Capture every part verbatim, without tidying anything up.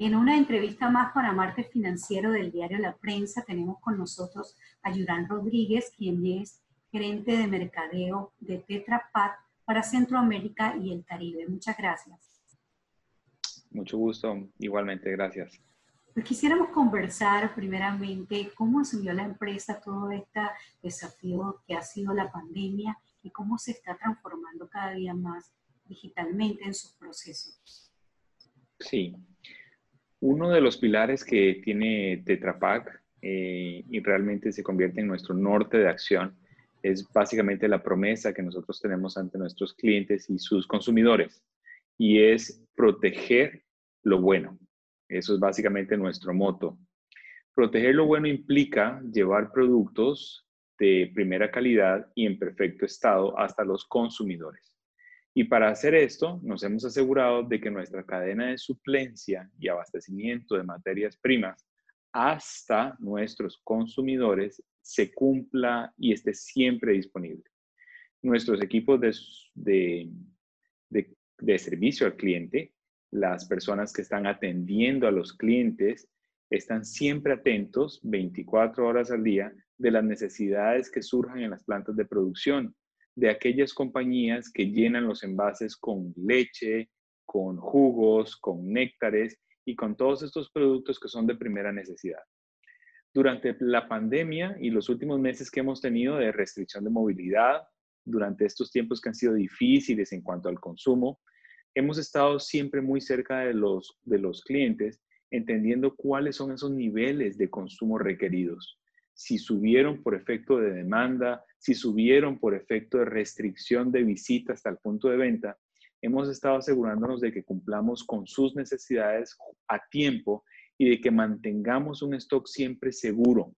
En una entrevista más para Martes Financiero del diario La Prensa tenemos con nosotros a Yulán Rodríguez, quien es gerente de mercadeo de Tetra Pak para Centroamérica y el Caribe. Muchas gracias. Mucho gusto, igualmente, gracias. Pues quisiéramos conversar primeramente cómo asumió la empresa todo este desafío que ha sido la pandemia y cómo se está transformando cada día más digitalmente en sus procesos. Sí. Uno de los pilares que tiene Tetra Pak eh, y realmente se convierte en nuestro norte de acción es básicamente la promesa que nosotros tenemos ante nuestros clientes y sus consumidores, y es proteger lo bueno. Eso es básicamente nuestro moto. Proteger lo bueno implica llevar productos de primera calidad y en perfecto estado hasta los consumidores. Y para hacer esto, nos hemos asegurado de que nuestra cadena de suplencia y abastecimiento de materias primas hasta nuestros consumidores se cumpla y esté siempre disponible. Nuestros equipos de, de, de, de servicio al cliente, las personas que están atendiendo a los clientes, están siempre atentos veinticuatro horas al día de las necesidades que surjan en las plantas de producción, de aquellas compañías que llenan los envases con leche, con jugos, con néctares y con todos estos productos que son de primera necesidad. Durante la pandemia y los últimos meses que hemos tenido de restricción de movilidad, durante estos tiempos que han sido difíciles en cuanto al consumo, hemos estado siempre muy cerca de los, de los clientes, entendiendo cuáles son esos niveles de consumo requeridos. Si subieron por efecto de demanda, si subieron por efecto de restricción de visita hasta el punto de venta, hemos estado asegurándonos de que cumplamos con sus necesidades a tiempo y de que mantengamos un stock siempre seguro.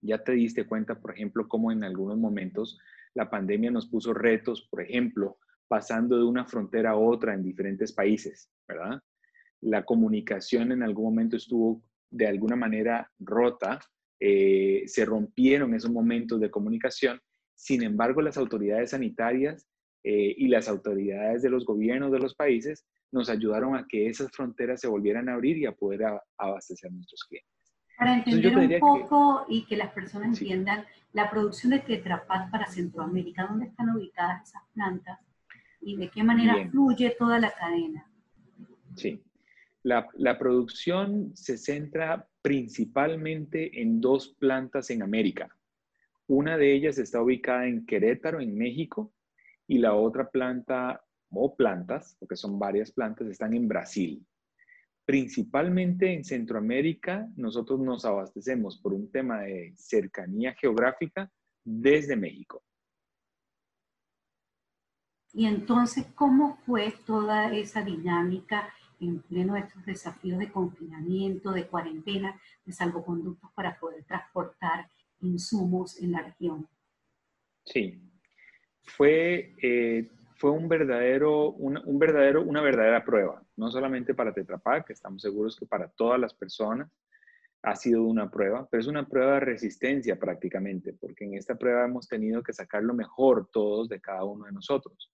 Ya te diste cuenta, por ejemplo, cómo en algunos momentos la pandemia nos puso retos, por ejemplo, pasando de una frontera a otra en diferentes países, ¿verdad? La comunicación en algún momento estuvo de alguna manera rota. Eh, se rompieron esos momentos de comunicación. Sin embargo, las autoridades sanitarias eh, y las autoridades de los gobiernos de los países nos ayudaron a que esas fronteras se volvieran a abrir y a poder a, a abastecer a nuestros clientes. Para entender un poco que, y que las personas sí. entiendan, la producción de Tetra Pak para Centroamérica, ¿dónde están ubicadas esas plantas? ¿Y de qué manera Bien. fluye toda la cadena? Sí. La, la producción se centra principalmente en dos plantas en América. Una de ellas está ubicada en Querétaro, en México, y la otra planta, o plantas, porque son varias plantas, están en Brasil. Principalmente en Centroamérica, nosotros nos abastecemos por un tema de cercanía geográfica desde México. Y entonces, ¿cómo fue toda esa dinámica en pleno estos desafíos de confinamiento, de cuarentena, de salvoconductos para poder transportar insumos en la región? Sí, fue, eh, fue un verdadero, un, un verdadero, una verdadera prueba, no solamente para Tetra Pak, que estamos seguros que para todas las personas ha sido una prueba, pero es una prueba de resistencia prácticamente, porque en esta prueba hemos tenido que sacar lo mejor todos de cada uno de nosotros.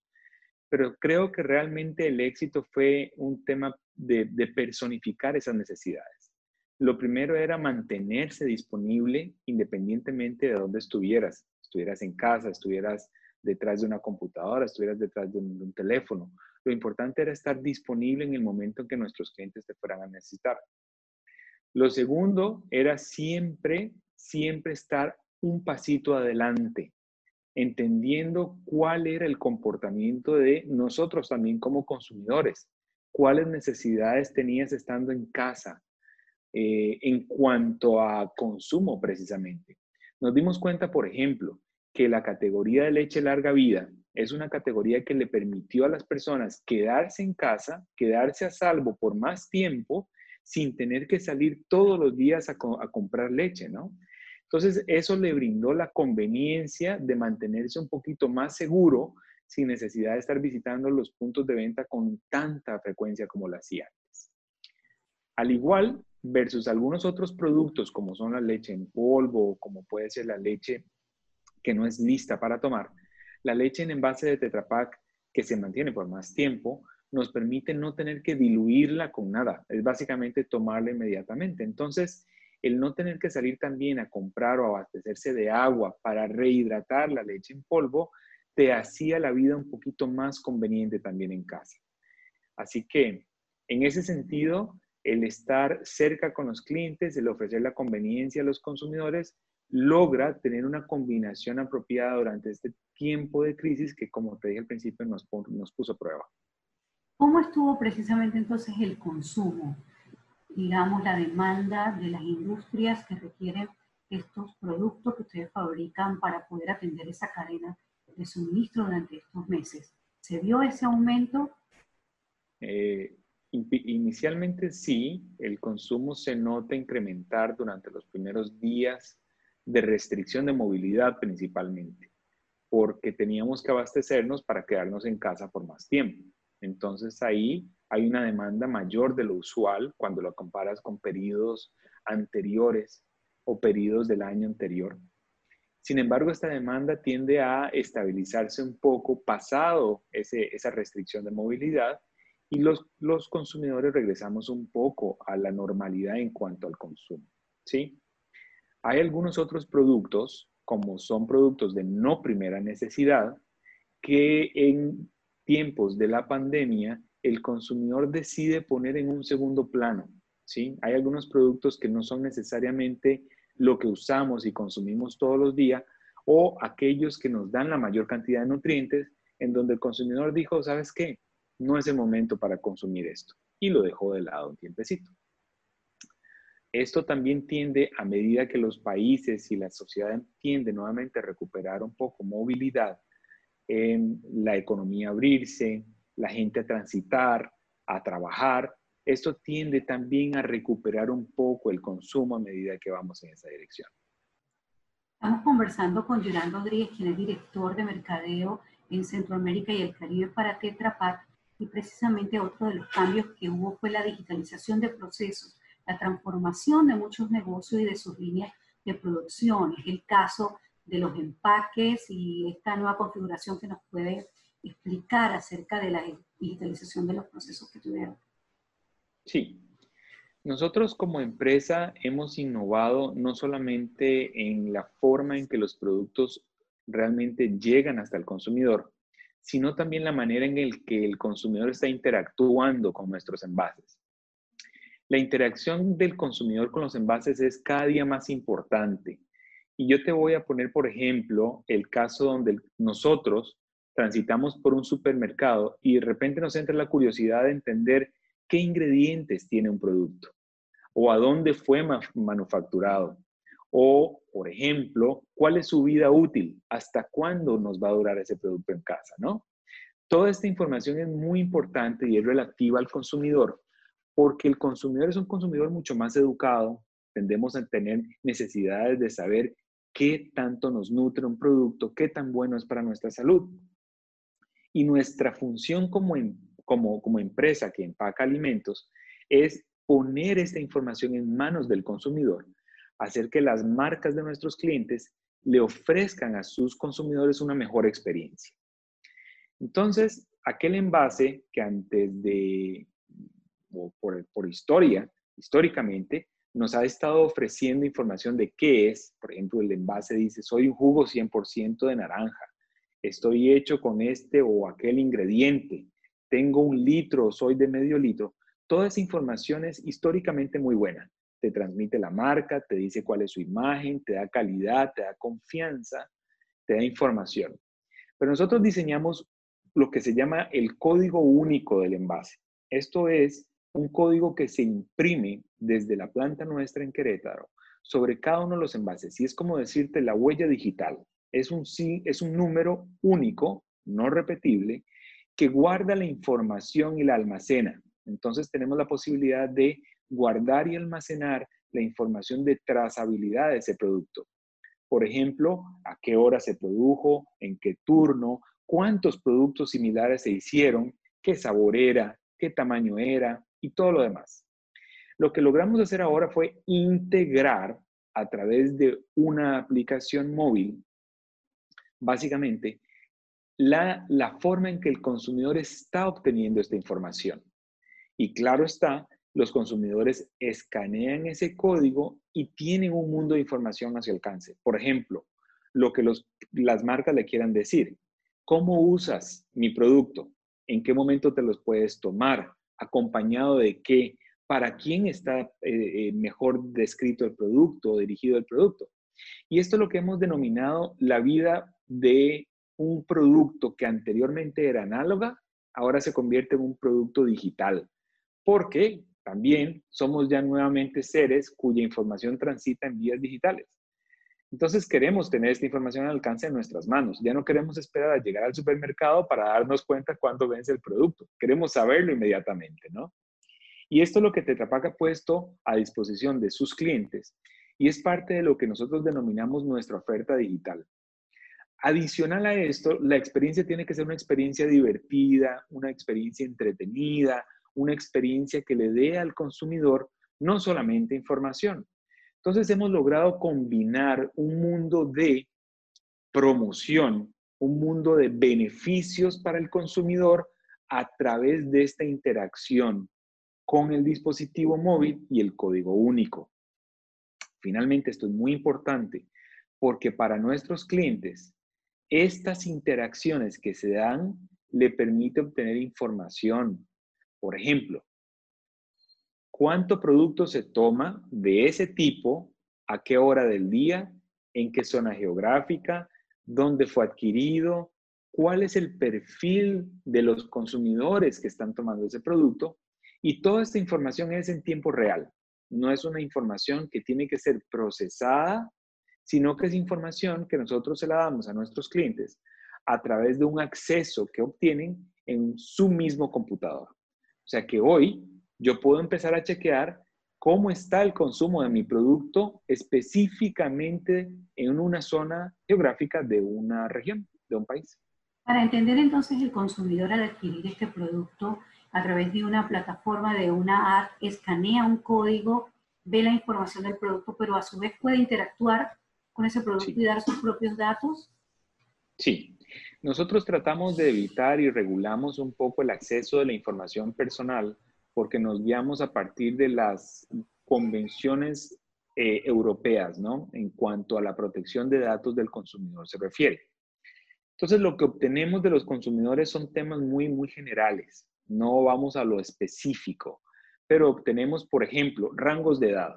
Pero creo que realmente el éxito fue un tema de, de personificar esas necesidades. Lo primero era mantenerse disponible independientemente de dónde estuvieras. Estuvieras en casa, estuvieras detrás de una computadora, estuvieras detrás de un, de un teléfono. Lo importante era estar disponible en el momento en que nuestros clientes te fueran a necesitar. Lo segundo era siempre, siempre estar un pasito adelante, entendiendo cuál era el comportamiento de nosotros también como consumidores, cuáles necesidades tenías estando en casa eh, en cuanto a consumo precisamente. Nos dimos cuenta, por ejemplo, que la categoría de leche larga vida es una categoría que le permitió a las personas quedarse en casa, quedarse a salvo por más tiempo sin tener que salir todos los días a, co- a comprar leche, ¿no? Entonces, eso le brindó la conveniencia de mantenerse un poquito más seguro sin necesidad de estar visitando los puntos de venta con tanta frecuencia como lo hacía antes. Al igual, versus algunos otros productos, como son la leche en polvo, como puede ser la leche que no es lista para tomar, la leche en envase de Tetra Pak, que se mantiene por más tiempo, nos permite no tener que diluirla con nada. Es básicamente tomarla inmediatamente. Entonces, el no tener que salir también a comprar o abastecerse de agua para rehidratar la leche en polvo, te hacía la vida un poquito más conveniente también en casa. Así que, en ese sentido, el estar cerca con los clientes, el ofrecer la conveniencia a los consumidores, logra tener una combinación apropiada durante este tiempo de crisis que, como te dije al principio, nos, nos puso a prueba. ¿Cómo estuvo precisamente entonces el consumo? Digamos, la demanda de las industrias que requieren estos productos que ustedes fabrican para poder atender esa cadena de suministro durante estos meses. ¿Se vio ese aumento? Eh, inicialmente sí, el consumo se nota incrementar durante los primeros días de restricción de movilidad principalmente, porque teníamos que abastecernos para quedarnos en casa por más tiempo. Entonces ahí hay una demanda mayor de lo usual cuando lo comparas con periodos anteriores o periodos del año anterior. Sin embargo, esta demanda tiende a estabilizarse un poco pasado ese, esa restricción de movilidad, y los, los consumidores regresamos un poco a la normalidad en cuanto al consumo, ¿sí? Hay algunos otros productos, como son productos de no primera necesidad, que en tiempos de la pandemia el consumidor decide poner en un segundo plano, ¿sí? Hay algunos productos que no son necesariamente lo que usamos y consumimos todos los días, o aquellos que nos dan la mayor cantidad de nutrientes, en donde el consumidor dijo, ¿sabes qué? No es el momento para consumir esto. Y lo dejó de lado un tiempecito. Esto también tiende, a medida que los países y la sociedad tienden nuevamente a recuperar un poco movilidad, eh, la economía a abrirse, la gente a transitar, a trabajar. Esto tiende también a recuperar un poco el consumo a medida que vamos en esa dirección. Estamos conversando con Yulán Rodríguez, quien es director de mercadeo en Centroamérica y el Caribe para Tetra Pak, y precisamente otro de los cambios que hubo fue la digitalización de procesos, la transformación de muchos negocios y de sus líneas de producción. Es el caso de los empaques y esta nueva configuración que nos puede explicar acerca de la digitalización de los procesos que tuvieron. Sí. Nosotros como empresa hemos innovado no solamente en la forma en que los productos realmente llegan hasta el consumidor, sino también la manera en la que el consumidor está interactuando con nuestros envases. La interacción del consumidor con los envases es cada día más importante. Y yo te voy a poner, por ejemplo, el caso donde nosotros transitamos por un supermercado y de repente nos entra la curiosidad de entender qué ingredientes tiene un producto, o a dónde fue manufacturado, o, por ejemplo, cuál es su vida útil, hasta cuándo nos va a durar ese producto en casa, ¿no? Toda esta información es muy importante y es relativa al consumidor, porque el consumidor es un consumidor mucho más educado, tendemos a tener necesidades de saber qué tanto nos nutre un producto, qué tan bueno es para nuestra salud. Y nuestra función como, como, como empresa que empaca alimentos es poner esta información en manos del consumidor, hacer que las marcas de nuestros clientes le ofrezcan a sus consumidores una mejor experiencia. Entonces, aquel envase que antes de, o por, por historia, históricamente, nos ha estado ofreciendo información de qué es. Por ejemplo, el envase dice, soy un jugo cien por ciento de naranja, estoy hecho con este o aquel ingrediente, tengo un litro, soy de medio litro. Toda esa información es históricamente muy buena. Te transmite la marca, te dice cuál es su imagen, te da calidad, te da confianza, te da información. Pero nosotros diseñamos lo que se llama el código único del envase. Esto es un código que se imprime desde la planta nuestra en Querétaro sobre cada uno de los envases. Y es como decirte la huella digital. Es un, es un número único, no repetible, que guarda la información y la almacena. Entonces tenemos la posibilidad de guardar y almacenar la información de trazabilidad de ese producto. Por ejemplo, a qué hora se produjo, en qué turno, cuántos productos similares se hicieron, qué sabor era, qué tamaño era y todo lo demás. Lo que logramos hacer ahora fue integrar a través de una aplicación móvil, básicamente, la, la forma en que el consumidor está obteniendo esta información. Y claro está, los consumidores escanean ese código y tienen un mundo de información a su alcance. Por ejemplo, lo que los, las marcas le quieran decir. ¿Cómo usas mi producto? ¿En qué momento te los puedes tomar? ¿Acompañado de qué? ¿Para quién está eh, mejor descrito el producto o dirigido el producto? Y esto es lo que hemos denominado la vida de un producto que anteriormente era análoga, ahora se convierte en un producto digital. Porque también somos ya nuevamente seres cuya información transita en vías digitales. Entonces queremos tener esta información al alcance de nuestras manos. Ya no queremos esperar a llegar al supermercado para darnos cuenta cuándo vence el producto. Queremos saberlo inmediatamente, ¿no? Y esto es lo que Tetra Pak ha puesto a disposición de sus clientes y es parte de lo que nosotros denominamos nuestra oferta digital. Adicional a esto, la experiencia tiene que ser una experiencia divertida, una experiencia entretenida, una experiencia que le dé al consumidor no solamente información. Entonces hemos logrado combinar un mundo de promoción, un mundo de beneficios para el consumidor a través de esta interacción con el dispositivo móvil y el código único. Finalmente, esto es muy importante porque para nuestros clientes, estas interacciones que se dan le permite obtener información. Por ejemplo, ¿cuánto producto se toma de ese tipo? ¿A qué hora del día? ¿En qué zona geográfica? ¿Dónde fue adquirido? ¿Cuál es el perfil de los consumidores que están tomando ese producto? Y toda esta información es en tiempo real. No es una información que tiene que ser procesada, sino que es información que nosotros se la damos a nuestros clientes a través de un acceso que obtienen en su mismo computador. O sea que hoy yo puedo empezar a chequear cómo está el consumo de mi producto específicamente en una zona geográfica de una región, de un país. Para entender entonces el consumidor al adquirir este producto a través de una plataforma, de una app, escanea un código, ve la información del producto, pero a su vez puede interactuar con ese producto sí. y dar sus propios datos. Sí. Nosotros tratamos de evitar y regulamos un poco el acceso de la información personal porque nos guiamos a partir de las convenciones eh, europeas, ¿no? En cuanto a la protección de datos del consumidor se refiere. Entonces, lo que obtenemos de los consumidores son temas muy, muy generales. No vamos a lo específico, pero obtenemos, por ejemplo, rangos de edad.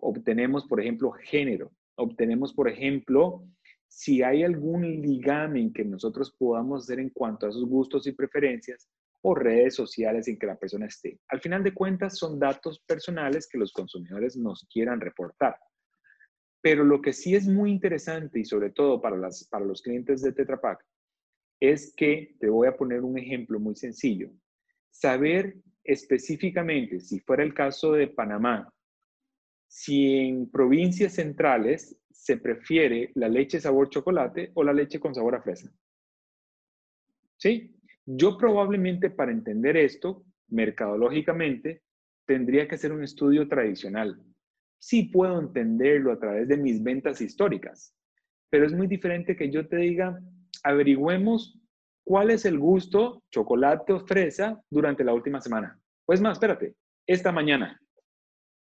Obtenemos, por ejemplo, género. Obtenemos, por ejemplo, si hay algún ligamen que nosotros podamos hacer en cuanto a sus gustos y preferencias o redes sociales en que la persona esté. Al final de cuentas, son datos personales que los consumidores nos quieran reportar. Pero lo que sí es muy interesante y sobre todo para, las, para los clientes de Tetra Pak es que, te voy a poner un ejemplo muy sencillo, saber específicamente, si fuera el caso de Panamá, si en provincias centrales se prefiere la leche sabor chocolate o la leche con sabor a fresa. ¿Sí? Yo probablemente para entender esto, mercadológicamente, tendría que hacer un estudio tradicional. Sí puedo entenderlo a través de mis ventas históricas, pero es muy diferente que yo te diga, averigüemos cuál es el gusto chocolate o fresa durante la última semana. Pues más, espérate, esta mañana,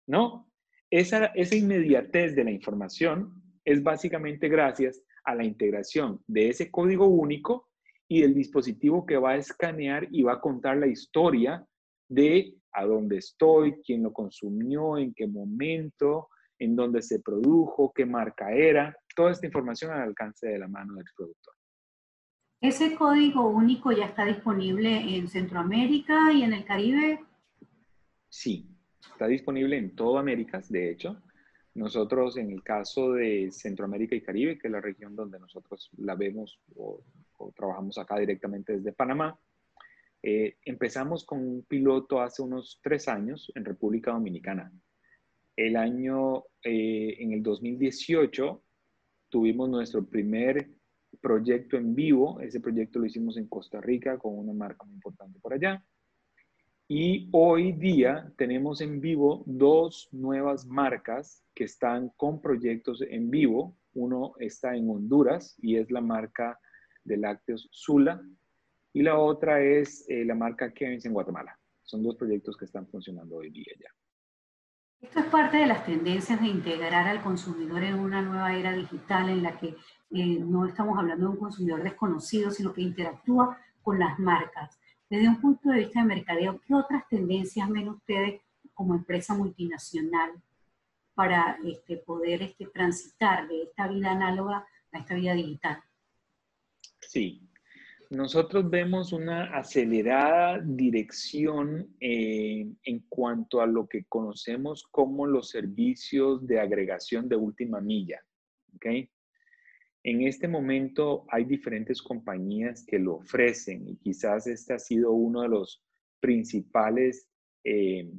¿no? Esa, esa inmediatez de la información es básicamente gracias a la integración de ese código único y del dispositivo que va a escanear y va a contar la historia de a dónde estoy, quién lo consumió, en qué momento, en dónde se produjo, qué marca era. Toda esta información al alcance de la mano del productor. ¿Ese código único ya está disponible en Centroamérica y en el Caribe? Sí. Está disponible en toda América, de hecho. Nosotros, en el caso de Centroamérica y Caribe, que es la región donde nosotros la vemos o, o trabajamos acá directamente desde Panamá, eh, empezamos con un piloto hace unos tres años en República Dominicana. El año, eh, en el dos mil dieciocho, tuvimos nuestro primer proyecto en vivo. Ese proyecto lo hicimos en Costa Rica con una marca muy importante por allá. Y hoy día tenemos en vivo dos nuevas marcas que están con proyectos en vivo. Uno está en Honduras y es la marca de lácteos Zula, y la otra es eh, la marca Kevin's en Guatemala. Son dos proyectos que están funcionando hoy día ya. Esto es parte de las tendencias de integrar al consumidor en una nueva era digital en la que eh, no estamos hablando de un consumidor desconocido, sino que interactúa con las marcas. Desde un punto de vista de mercadeo, ¿qué otras tendencias ven ustedes como empresa multinacional para este, poder este, transitar de esta vida análoga a esta vida digital? Sí. Nosotros vemos una acelerada dirección eh, en cuanto a lo que conocemos como los servicios de agregación de última milla, ¿okay? En este momento hay diferentes compañías que lo ofrecen y quizás este ha sido uno de los principales eh,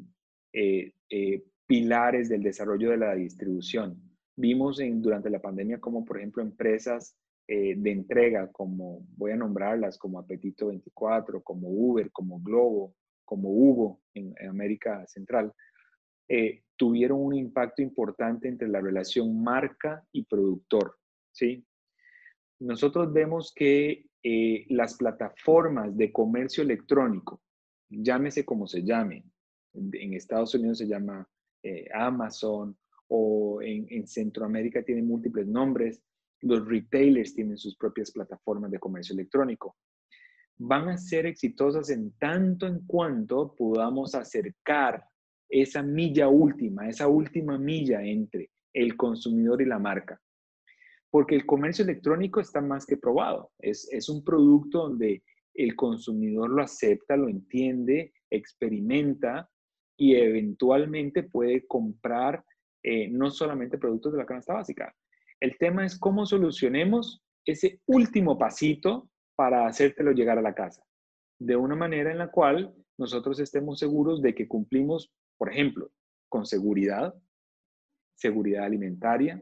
eh, eh, pilares del desarrollo de la distribución. Vimos en, durante la pandemia como, por ejemplo, empresas Eh, de entrega, como voy a nombrarlas, como Apetito veinticuatro, como Uber, como Globo, como Hugo en, en América Central, eh, tuvieron un impacto importante entre la relación marca y productor, ¿sí? Nosotros vemos que eh, las plataformas de comercio electrónico, llámese como se llame, en Estados Unidos se llama eh, Amazon, o en, en Centroamérica tiene múltiples nombres. Los retailers tienen sus propias plataformas de comercio electrónico. Van a ser exitosas en tanto en cuanto podamos acercar esa milla última, esa última milla entre el consumidor y la marca. Porque el comercio electrónico está más que probado. Es, es un producto donde el consumidor lo acepta, lo entiende, experimenta y eventualmente puede comprar eh, no solamente productos de la canasta básica. El tema es cómo solucionemos ese último pasito para hacértelo llegar a la casa. De una manera en la cual nosotros estemos seguros de que cumplimos, por ejemplo, con seguridad, seguridad alimentaria,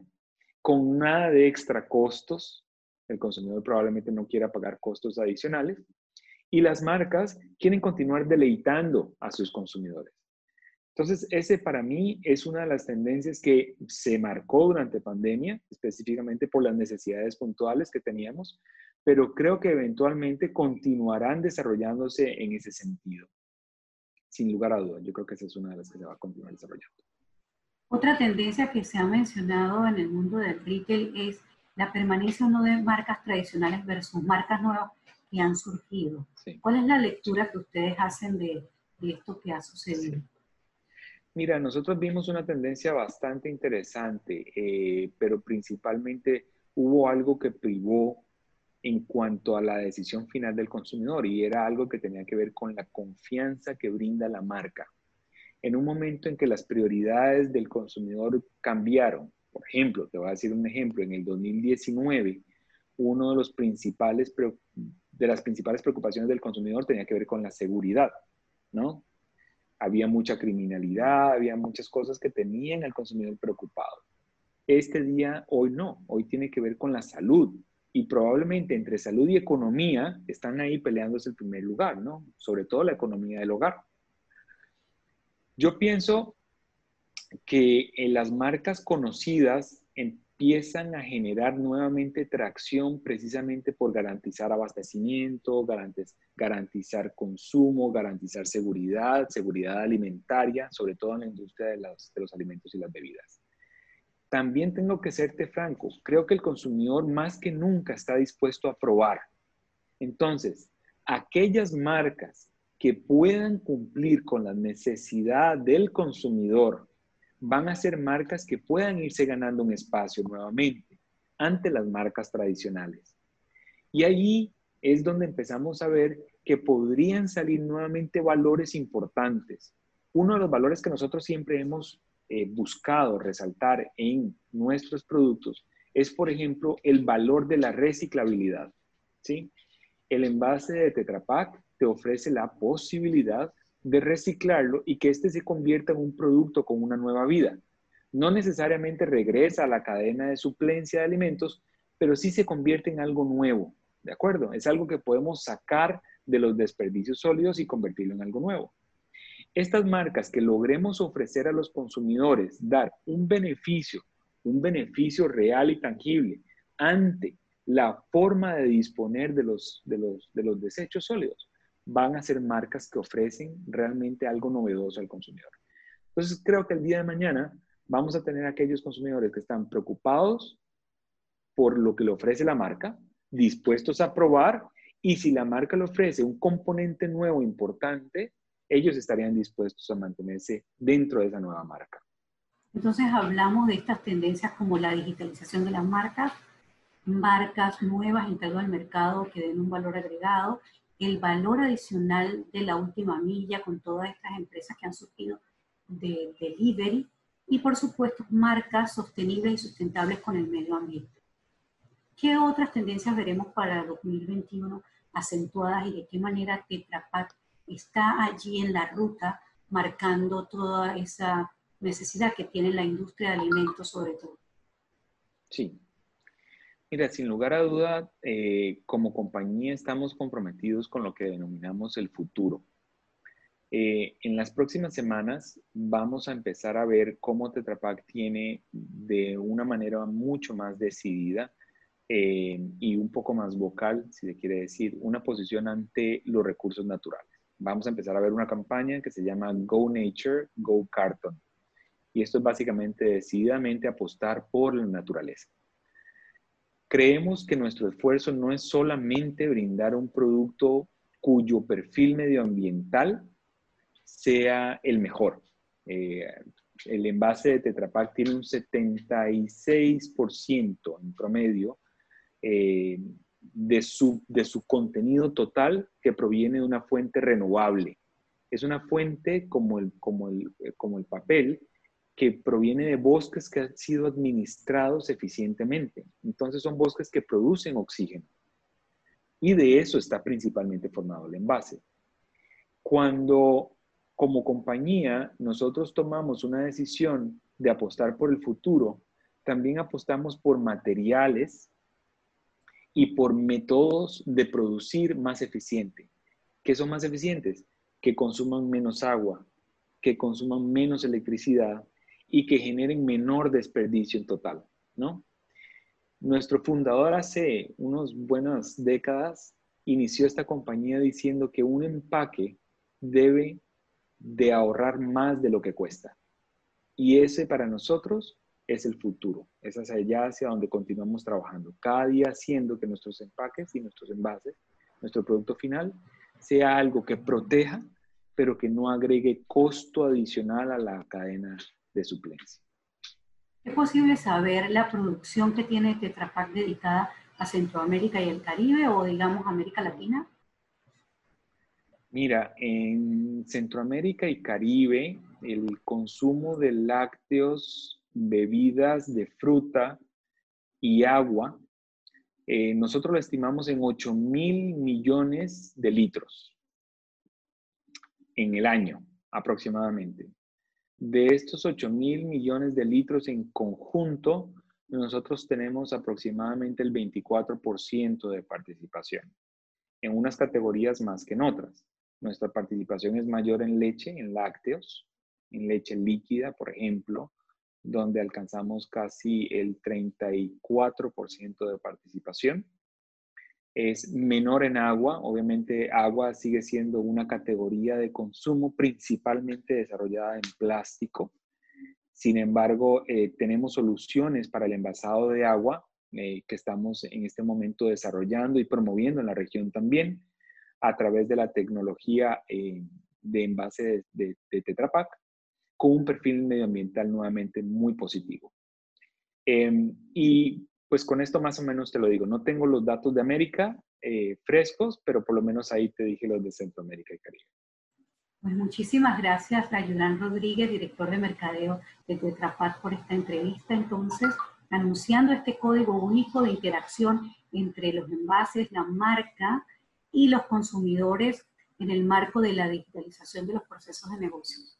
con nada de extra costos. El consumidor probablemente no quiera pagar costos adicionales. Y las marcas quieren continuar deleitando a sus consumidores. Entonces, ese para mí es una de las tendencias que se marcó durante pandemia, específicamente por las necesidades puntuales que teníamos, pero creo que eventualmente continuarán desarrollándose en ese sentido. Sin lugar a dudas, yo creo que esa es una de las que se va a continuar desarrollando. Otra tendencia que se ha mencionado en el mundo del retail es la permanencia o no de marcas tradicionales versus marcas nuevas que han surgido. Sí. ¿Cuál es la lectura que ustedes hacen de, de esto que ha sucedido? Sí. Mira, nosotros vimos una tendencia bastante interesante, eh, pero principalmente hubo algo que privó en cuanto a la decisión final del consumidor y era algo que tenía que ver con la confianza que brinda la marca. En un momento en que las prioridades del consumidor cambiaron, por ejemplo, te voy a decir un ejemplo, en el dos mil diecinueve, uno de los principales, de las principales preocupaciones del consumidor tenía que ver con la seguridad, ¿no? Había mucha criminalidad, había muchas cosas que tenían al consumidor preocupado. Este día, hoy no, hoy tiene que ver con la salud. Y probablemente entre salud y economía están ahí peleándose el primer lugar, ¿no? Sobre todo la economía del hogar. Yo pienso que las marcas conocidas empiezan a generar nuevamente tracción precisamente por garantizar abastecimiento, garantiz- garantizar consumo, garantizar seguridad, seguridad alimentaria, sobre todo en la industria de, las, de los alimentos y las bebidas. También tengo que serte franco, creo que el consumidor más que nunca está dispuesto a probar. Entonces, aquellas marcas que puedan cumplir con la necesidad del consumidor van a ser marcas que puedan irse ganando un espacio nuevamente ante las marcas tradicionales. Y allí es donde empezamos a ver que podrían salir nuevamente valores importantes. Uno de los valores que nosotros siempre hemos eh, buscado resaltar en nuestros productos es, por ejemplo, el valor de la reciclabilidad, ¿sí? El envase de Tetra Pak te ofrece la posibilidad de reciclarlo y que este se convierta en un producto con una nueva vida. No necesariamente regresa a la cadena de suplencia de alimentos, pero sí se convierte en algo nuevo, ¿de acuerdo? Es algo que podemos sacar de los desperdicios sólidos y convertirlo en algo nuevo. Estas marcas que logremos ofrecer a los consumidores, dar un beneficio, un beneficio real y tangible ante la forma de disponer de los, de los, de los desechos sólidos, van a ser marcas que ofrecen realmente algo novedoso al consumidor. Entonces creo que el día de mañana vamos a tener aquellos consumidores que están preocupados por lo que le ofrece la marca, dispuestos a probar, y si la marca le ofrece un componente nuevo importante, ellos estarían dispuestos a mantenerse dentro de esa nueva marca. Entonces hablamos de estas tendencias como la digitalización de las marcas, marcas nuevas entrando al mercado que den un valor agregado, el valor adicional de la última milla con todas estas empresas que han surgido de delivery y por supuesto marcas sostenibles y sustentables con el medio ambiente. ¿Qué otras tendencias veremos para dos mil veintiuno acentuadas y de qué manera Tetra Pak está allí en la ruta marcando toda esa necesidad que tiene la industria de alimentos sobre todo? Sí. Mira, sin lugar a duda, eh, como compañía estamos comprometidos con lo que denominamos el futuro. Eh, en las próximas semanas vamos a empezar a ver cómo Tetra Pak tiene de una manera mucho más decidida eh, y un poco más vocal, si se quiere decir, una posición ante los recursos naturales. Vamos a empezar a ver una campaña que se llama Go Nature, Go Carton. Y esto es básicamente decididamente apostar por la naturaleza. Creemos que nuestro esfuerzo no es solamente brindar un producto cuyo perfil medioambiental sea el mejor. Eh, el envase de Tetra Pak tiene un setenta y seis por ciento en promedio eh, de, su, de su contenido total que proviene de una fuente renovable. Es una fuente como el, como el, como el papel, que proviene de bosques que han sido administrados eficientemente. Entonces son bosques que producen oxígeno. Y de eso está principalmente formado el envase. Cuando como compañía nosotros tomamos una decisión de apostar por el futuro, también apostamos por materiales y por métodos de producir más eficiente. ¿Qué son más eficientes? Que consuman menos agua, que consuman menos electricidad, y que generen menor desperdicio en total, ¿no? Nuestro fundador hace unas buenas décadas inició esta compañía diciendo que un empaque debe de ahorrar más de lo que cuesta. Y ese para nosotros es el futuro. Es hacia allá hacia donde continuamos trabajando. Cada día haciendo que nuestros empaques y nuestros envases, nuestro producto final, sea algo que proteja, pero que no agregue costo adicional a la cadena de suplencia. ¿Es posible saber la producción que tiene Tetra Pak dedicada a Centroamérica y el Caribe o, digamos, América Latina? Mira, en Centroamérica y Caribe, el consumo de lácteos, bebidas de fruta y agua, eh, nosotros lo estimamos en ocho mil millones de litros en el año aproximadamente. De estos ocho mil millones de litros en conjunto, nosotros tenemos aproximadamente el veinticuatro por ciento de participación, en unas categorías más que en otras. Nuestra participación es mayor en leche, en lácteos, en leche líquida, por ejemplo, donde alcanzamos casi el treinta y cuatro por ciento de participación. Es menor en agua, obviamente agua sigue siendo una categoría de consumo principalmente desarrollada en plástico. Sin embargo, eh, tenemos soluciones para el envasado de agua eh, que estamos en este momento desarrollando y promoviendo en la región también a través de la tecnología eh, de envase de, de, de Tetra Pak con un perfil medioambiental nuevamente muy positivo. Eh, y Pues con esto más o menos te lo digo. No tengo los datos de América eh, frescos, pero por lo menos ahí te dije los de Centroamérica y Caribe. Pues muchísimas gracias a Yulán Rodríguez, director de mercadeo de Tetra Pak, por esta entrevista. Entonces, anunciando este código único de interacción entre los envases, la marca y los consumidores en el marco de la digitalización de los procesos de negocio.